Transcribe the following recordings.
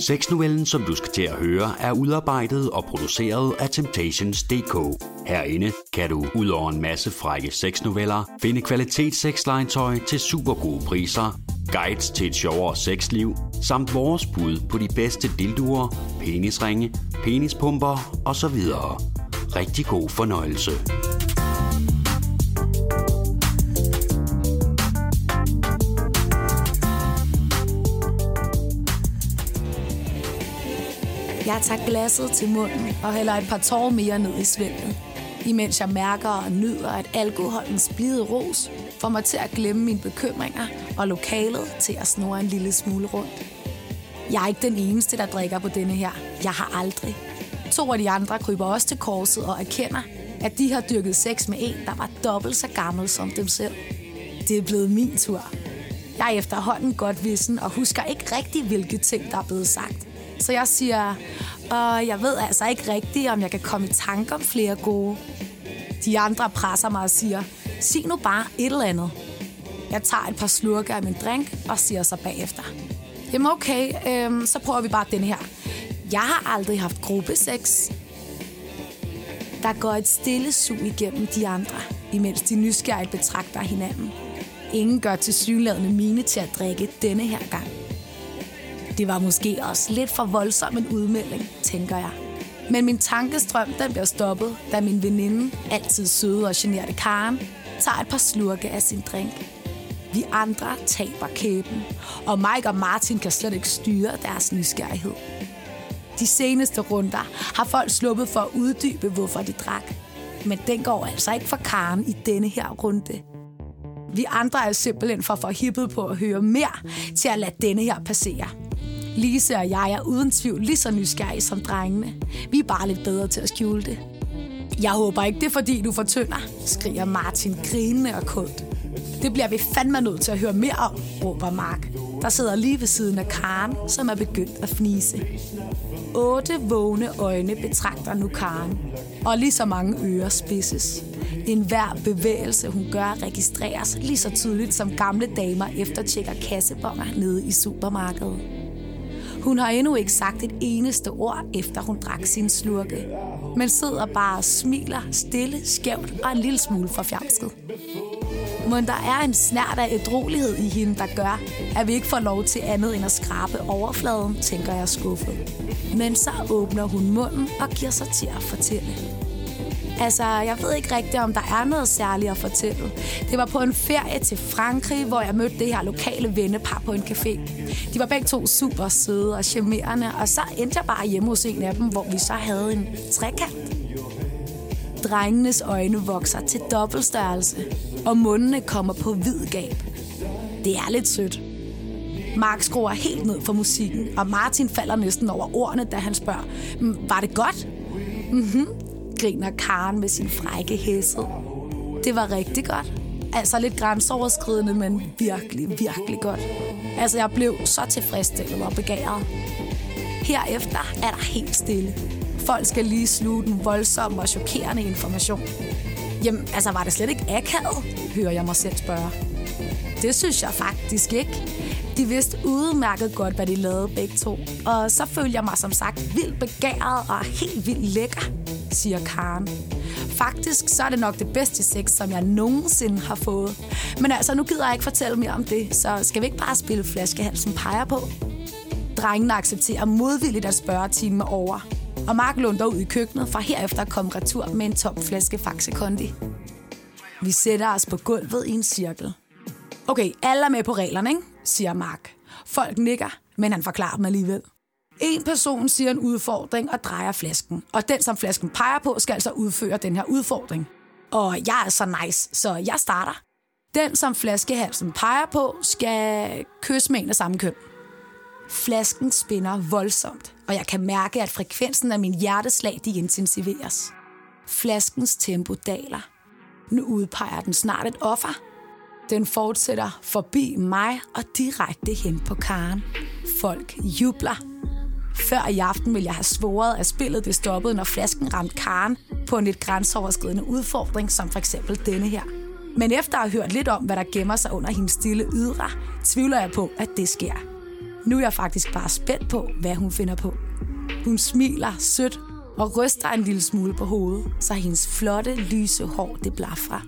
Sexnovellen, som du skal til at høre, er udarbejdet og produceret af Temptations.dk. Herinde kan du, ud over en masse frække sexnoveller, finde kvalitetssexlegetøj til super gode priser, guides til et sjovere sexliv, samt vores bud på de bedste dildoer, penisringe, penispumper osv. Rigtig god fornøjelse. Jeg tager glasset til munden og hælder et par tårer mere ned i svælget, imens jeg mærker og nyder, at alkoholens blide ros får mig til at glemme mine bekymringer og lokalet til at snurre en lille smule rundt. Jeg er ikke den eneste, der drikker på denne her. Jeg har aldrig. 2 af de andre kryber også til korset og erkender, at de har dyrket sex med en, der var dobbelt så gammel som dem selv. Det er blevet min tur. Jeg er efterhånden godt vissen og husker ikke rigtig, hvilke ting, der er blevet sagt. Så jeg siger, jeg ved altså ikke rigtigt, om jeg kan komme i tanke om flere gode. De andre presser mig og siger, sig nu bare et eller andet. Jeg tager et par slurker af min drink og siger så bagefter, jamen okay, så prøver vi bare den her. Jeg har aldrig haft gruppesex. Der går et stille sug igennem de andre, imens de nysgerrigt betragter hinanden. Ingen gør tilsyneladende mine til at drikke denne her gang. Det var måske også lidt for voldsom en udmelding, tænker jeg. Men min tankestrøm, den bliver stoppet, da min veninde, altid søde og generte Karen, tager et par slurke af sin drink. Vi andre taber kæben, og Mike og Martin kan slet ikke styre deres nysgerrighed. De seneste runder har folk sluppet for at uddybe, hvorfor de drak. Men den går altså ikke for Karen i denne her runde. Vi andre er simpelthen for forhippet på at høre mere til at lade denne her passere. Lise og jeg er uden tvivl lige så nysgerrige som drengene. Vi er bare lidt bedre til at skjule det. Jeg håber ikke, det er fordi, du fortynder, skriger Martin grinende og koldt. Det bliver vi fandme nødt til at høre mere om, råber Mark, der sidder lige ved siden af Karen, som er begyndt at fnise. 8 vågne øjne betragter nu Karen, og lige så mange ører spidses. Enhver bevægelse, hun gør, registreres lige så tydeligt, som gamle damer eftertjekker kassebonger nede i supermarkedet. Hun har endnu ikke sagt et eneste ord, efter hun drak sin slurke, men sidder bare og smiler stille, skævt og en lille smule forfjamsket. Men der er en snert af ædrolighed i hende, der gør, at vi ikke får lov til andet end at skrabe overfladen, tænker jeg skuffet. Men så åbner hun munden og giver sig til at fortælle. Altså, jeg ved ikke rigtigt, om der er noget særligt at fortælle. Det var på en ferie til Frankrig, hvor jeg mødte det her lokale vennepar på en café. De var begge to super søde og charmerende, og så endte jeg bare hjemme hos en af dem, hvor vi så havde en trekant. Drengenes øjne vokser til dobbeltstørrelse, og mundene kommer på hvid gab. Det er lidt sødt. Mark skruer helt ned for musikken, og Martin falder næsten over ordene, da han spørger, var det godt? Griner Karen med sin frække hæsset. Det var rigtig godt. Altså lidt grænseoverskridende, men virkelig, virkelig godt. Altså jeg blev så tilfredsstillet og begæret. Herefter er der helt stille. Folk skal lige sluge den voldsomme og chokerende information. Jamen, altså var det slet ikke akavet, hører jeg mig selv spørge. Det synes jeg faktisk ikke. De vidste udmærket godt, hvad de lavede begge to. Og så følte jeg mig som sagt vildt begæret og helt vildt lækker, siger Karen. Faktisk så er det nok det bedste sex, som jeg nogensinde har fået. Men altså, nu gider jeg ikke fortælle mere om det, så skal vi ikke bare spille flaskehalsen peger på? Drengene accepterer modvilligt at spørgetimen er over, og Mark lunder ud i køkkenet for herefter at komme retur med en tom flaske Faxe Kondi. Vi sætter os på gulvet i en cirkel. Okay, alle er med på reglerne, ikke? Siger Mark. Folk nikker, men han forklarer dem alligevel. En person siger en udfordring og drejer flasken, og den, som flasken peger på, skal altså udføre den her udfordring. Og jeg er så nice, så jeg starter. Den, som flaskehalsen peger på, skal kysse med en af samme køn. Flasken spinner voldsomt, og jeg kan mærke, at frekvensen af min hjerteslag de intensiveres. Flaskens tempo daler. Nu udpeger den snart et offer. Den fortsætter forbi mig og direkte hen på Karen. Folk jubler. Før i aften ville jeg have svoret, at spillet det stoppede, når flasken ramte Karen på en lidt grænseoverskridende udfordring, som for eksempel denne her. Men efter at have hørt lidt om, hvad der gemmer sig under hendes stille ydre, tvivler jeg på, at det sker. Nu er jeg faktisk bare spændt på, hvad hun finder på. Hun smiler sødt og ryster en lille smule på hovedet, så hendes flotte, lyse hår det blafrer.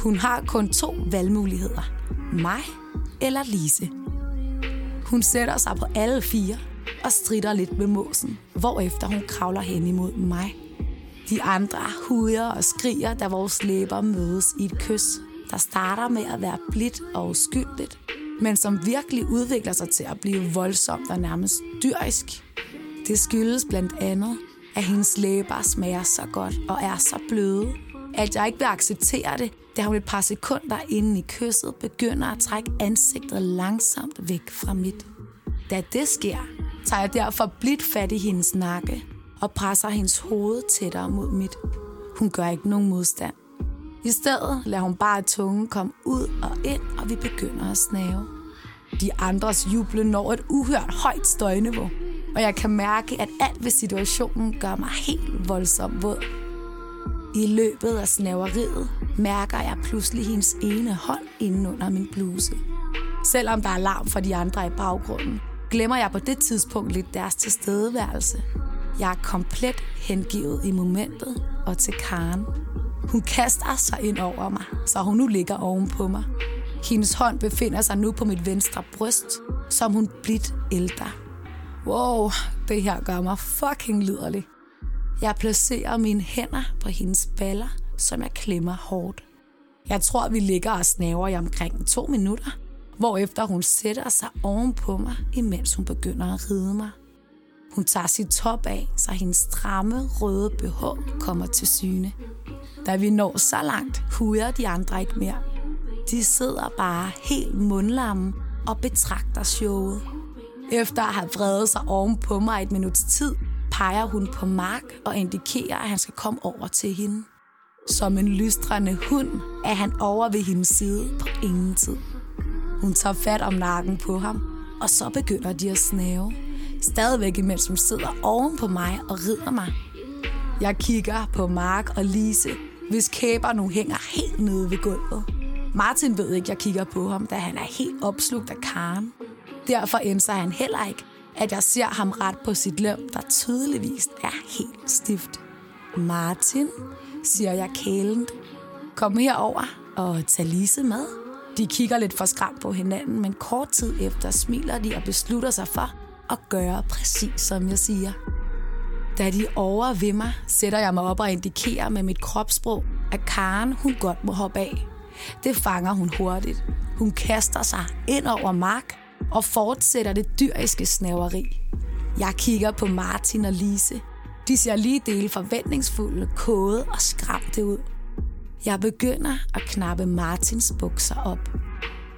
Hun har kun 2 valgmuligheder. Mig eller Lise. Hun sætter sig på alle 4 og stritter lidt med måsen, hvorefter hun kravler hen imod mig. De andre huder og skriger, da vores læber mødes i et kys, der starter med at være blidt og uskyldigt, men som virkelig udvikler sig til at blive voldsomt og nærmest dyrisk. Det skyldes blandt andet, at hendes læber smager så godt og er så bløde, at jeg ikke vil acceptere det, da hun et par sekunder inden i kysset begynder at trække ansigtet langsomt væk fra mit. Da det sker, tager jeg derfor blidt fat i hendes nakke og presser hendes hoved tættere mod mit. Hun gør ikke nogen modstand. I stedet lader hun bare tungen komme ud og ind, og vi begynder at snave. De andres juble når et uhørt højt støjniveau, og jeg kan mærke, at alt ved situationen gør mig helt voldsomt våd. I løbet af snaveriet mærker jeg pludselig hendes ene hånd inden under min bluse. Selvom der er larm fra de andre i baggrunden, glemmer jeg på det tidspunkt lidt deres tilstedeværelse. Jeg er komplet hengivet i momentet og til Karen. Hun kaster sig ind over mig, så hun nu ligger oven på mig. Hendes hånd befinder sig nu på mit venstre bryst, som hun blidt ælter. Wow, det her gør mig fucking liderlig. Jeg placerer mine hænder på hendes baller, som jeg klemmer hårdt. Jeg tror, vi ligger og snaver i omkring 2 minutter, hvorefter hun sætter sig oven på mig, imens hun begynder at ride mig. Hun tager sit top af, så hendes stramme, røde BH kommer til syne. Da vi når så langt, huder de andre ikke mere. De sidder bare helt mundlamme og betragter showet. Efter at have vredet sig oven på mig et minuts tid, peger hun på Mark og indikerer, at han skal komme over til hende. Som en lystrende hund er han over ved hendes side på ingen tid. Hun tager fat om nakken på ham, og så begynder de at snave. Stadigvæk imens hun sidder oven på mig og rider mig. Jeg kigger på Mark og Lise, hvis kæber nu hænger helt nede ved gulvet. Martin ved ikke, jeg kigger på ham, da han er helt opslugt af Karen. Derfor indser han heller ikke, at jeg ser ham ret på sit lem, der tydeligvis er helt stift. Martin, siger jeg kælent, kom herover og tag Lise med. De kigger lidt forskræmt på hinanden, men kort tid efter smiler de og beslutter sig for at gøre præcis, som jeg siger. Da de er over ved mig, sætter jeg mig op og indikerer med mit kropssprog, at Karen hun godt må hoppe af. Det fanger hun hurtigt. Hun kaster sig ind over Mark og fortsætter det dyriske snaveri. Jeg kigger på Martin og Lise. De ser lige dele forventningsfulde, kåde og skræmte ud. Jeg begynder at knappe Martins bukser op.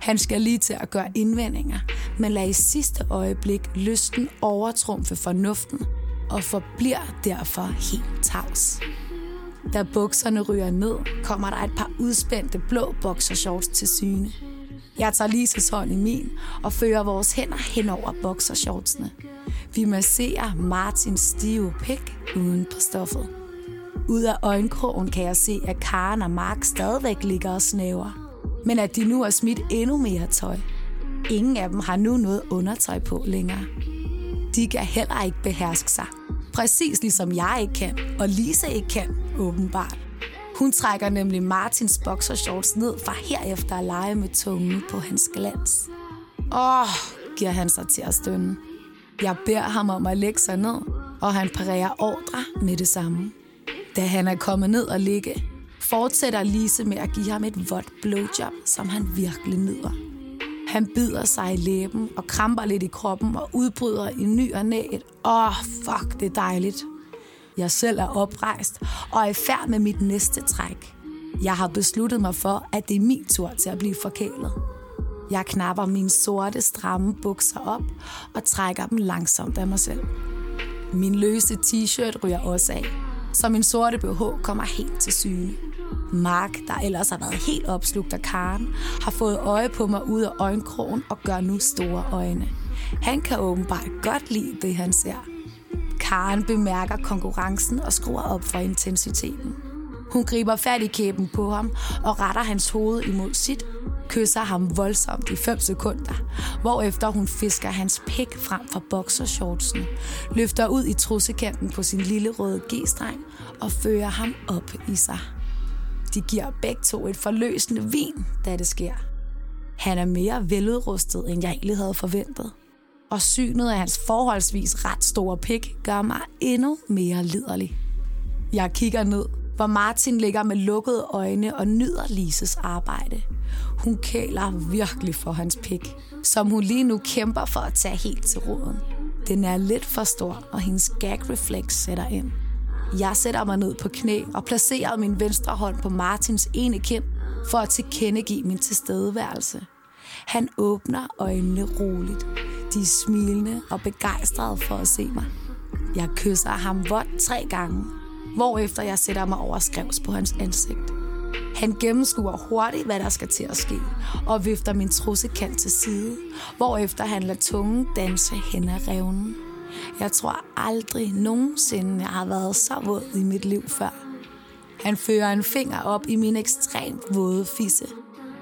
Han skal lige til at gøre indvendinger, men lader i sidste øjeblik lysten overtrumfe fornuften og forbliver derfor helt tavs. Da bukserne ryger ned, kommer der et par udspændte blå boxershorts til syne. Jeg tager Lises hånd i min og fører vores hænder hen over boxershortsene. Vi masserer Martins stive pik uden på stoffet. Ud af øjenkrogen kan jeg se, at Karen og Mark stadigvæk ligger og snæver, men at de nu har smidt endnu mere tøj. Ingen af dem har nu noget undertøj på længere. De kan heller ikke beherske sig. Præcis ligesom jeg ikke kan, og Lise ikke kan, åbenbart. Hun trækker nemlig Martins boxershorts ned fra herefter at lege med tungen på hans glans. Giver han sig til at stønne. Jeg beder ham om at lægge sig ned, og han parerer ordre med det samme. Da han er kommet ned og ligge, fortsætter Lise med at give ham et vådt blowjob, som han virkelig nyder. Han bider sig i læben og kramper lidt i kroppen og udbryder i ny og næ et fuck, det er dejligt. Jeg selv er oprejst og er i færd med mit næste træk. Jeg har besluttet mig for, at det er min tur til at blive forkælet. Jeg knapper mine sorte, stramme bukser op og trækker dem langsomt af mig selv. Min løse t-shirt ryger også af, så min sorte BH kommer helt til syne. Mark, der ellers har været helt opslugt af Karen, har fået øje på mig ud af øjenkrogen og gør nu store øjne. Han kan åbenbart godt lide det, han ser. Karen bemærker konkurrencen og skruer op for intensiteten. Hun griber fat i kæben på ham og retter hans hoved imod sit, kysser ham voldsomt i 5 sekunder, hvorefter hun fisker hans pik frem fra boxershortsen, løfter ud i trussekanten på sin lille røde g-streng og fører ham op i sig. De giver begge to et forløsende vin, da det sker. Han er mere veludrustet, end jeg egentlig havde forventet, og synet af hans forholdsvis ret store pik gør mig endnu mere liderlig. Jeg kigger ned, hvor Martin ligger med lukkede øjne og nyder Lises arbejde. Hun kæler virkelig for hans pik, som hun lige nu kæmper for at tage helt til roden. Den er lidt for stor, og hendes gag-refleks sætter ind. Jeg sætter mig ned på knæ og placerer min venstre hånd på Martins ene kind for at tilkendegive min tilstedeværelse. Han åbner øjnene roligt. De er smilende og begejstrede for at se mig. Jeg kysser ham vådt 3 gange, hvorefter jeg sætter mig over skrevs på hans ansigt. Han gennemskuer hurtigt, hvad der skal til at ske, og vifter min trussekant til side, hvorefter han lader tungen danse hen ad revnen. Jeg tror aldrig nogensinde, jeg har været så våd i mit liv før. Han fører en finger op i min ekstremt våde fisse,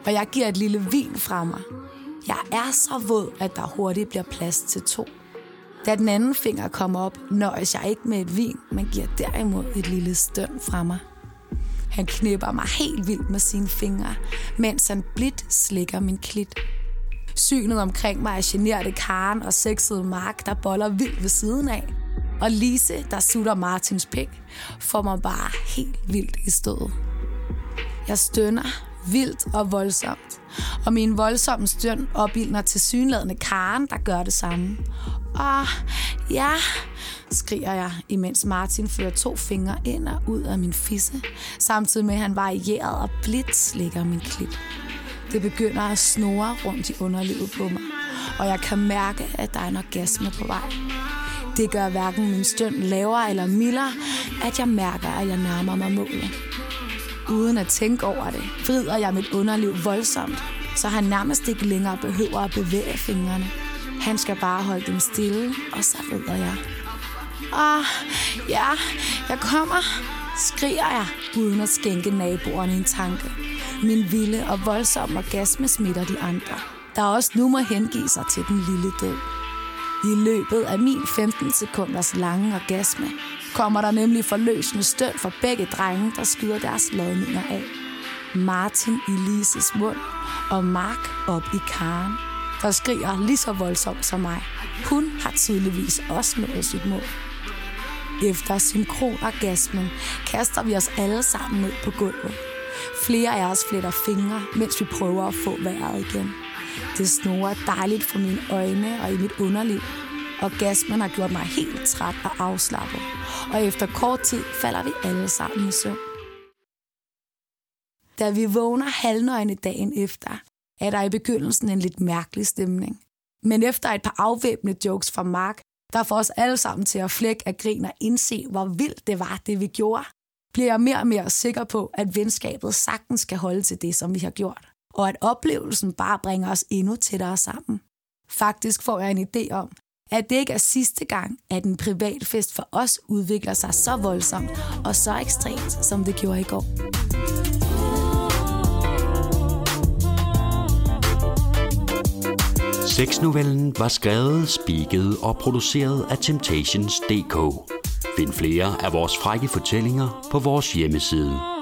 og jeg giver et lille hvil fra mig. Jeg er så våd, at der hurtigt bliver plads til 2. Da den anden finger kommer op, nøjes jeg ikke med et vin, men giver derimod et lille støn fra mig. Han knipper mig helt vildt med sine fingre, mens han blidt slikker min klit. Synet omkring mig er generte Karen og sexede Mark, der boller vildt ved siden af. Og Lise, der sutter Martins pik, får mig bare helt vildt i stødet. Jeg stønner vildt og voldsomt, og min voldsomme støn opildner til synlædende Karen, der gør det samme. Åh, ja, skriger jeg, imens Martin fører 2 fingre ind og ud af min fisse, samtidig med at han varierer og blidt slikker min klit. Det begynder at snurre rundt i underlivet på mig, og jeg kan mærke, at der er en orgasme på vej. Det gør hverken min støn lavere eller mildere, at jeg mærker, at jeg nærmer mig målet. Uden at tænke over det, vrider jeg mit underliv voldsomt, så han nærmest ikke længere behøver at bevæge fingrene. Han skal bare holde dem stille, og så rider jeg. Åh, ja, jeg kommer, skriger jeg, uden at skænke naboerne en tanke. Min vilde og voldsomme orgasme smitter de andre, der også nu må hengive sig til den lille død. I løbet af min 15 sekunders lange orgasme kommer der nemlig forløsende støn for begge drenge, der skyder deres ladninger af. Martin i Lises mund og Mark op i Karen, der skriger lige så voldsomt som mig. Hun har tydeligvis også nået sit mål. Efter synkronorgasmen kaster vi os alle sammen ned på gulvet. Flere af os fletter fingre, mens vi prøver at få vejret igen. Det snurrer dejligt for mine øjne og i mit underliv. Orgasmen har gjort mig helt træt og afslappet. Og efter kort tid falder vi alle sammen i søvn. Da vi vågner halvnøgne dagen efter, er der i begyndelsen en lidt mærkelig stemning. Men efter et par afvæbnede jokes fra Mark, der får os alle sammen til at flække af grin og indse, hvor vildt det var, det vi gjorde, bliver jeg mere og mere sikker på, at venskabet sagtens skal holde til det, som vi har gjort, og at oplevelsen bare bringer os endnu tættere sammen. Faktisk får jeg en idé om, at det ikke er sidste gang, at en privatfest for os udvikler sig så voldsomt og så ekstremt, som det gjorde i går. Sexnovellen var skrevet, spiket og produceret af Temptations.dk. Find flere af vores frække fortællinger på vores hjemmeside.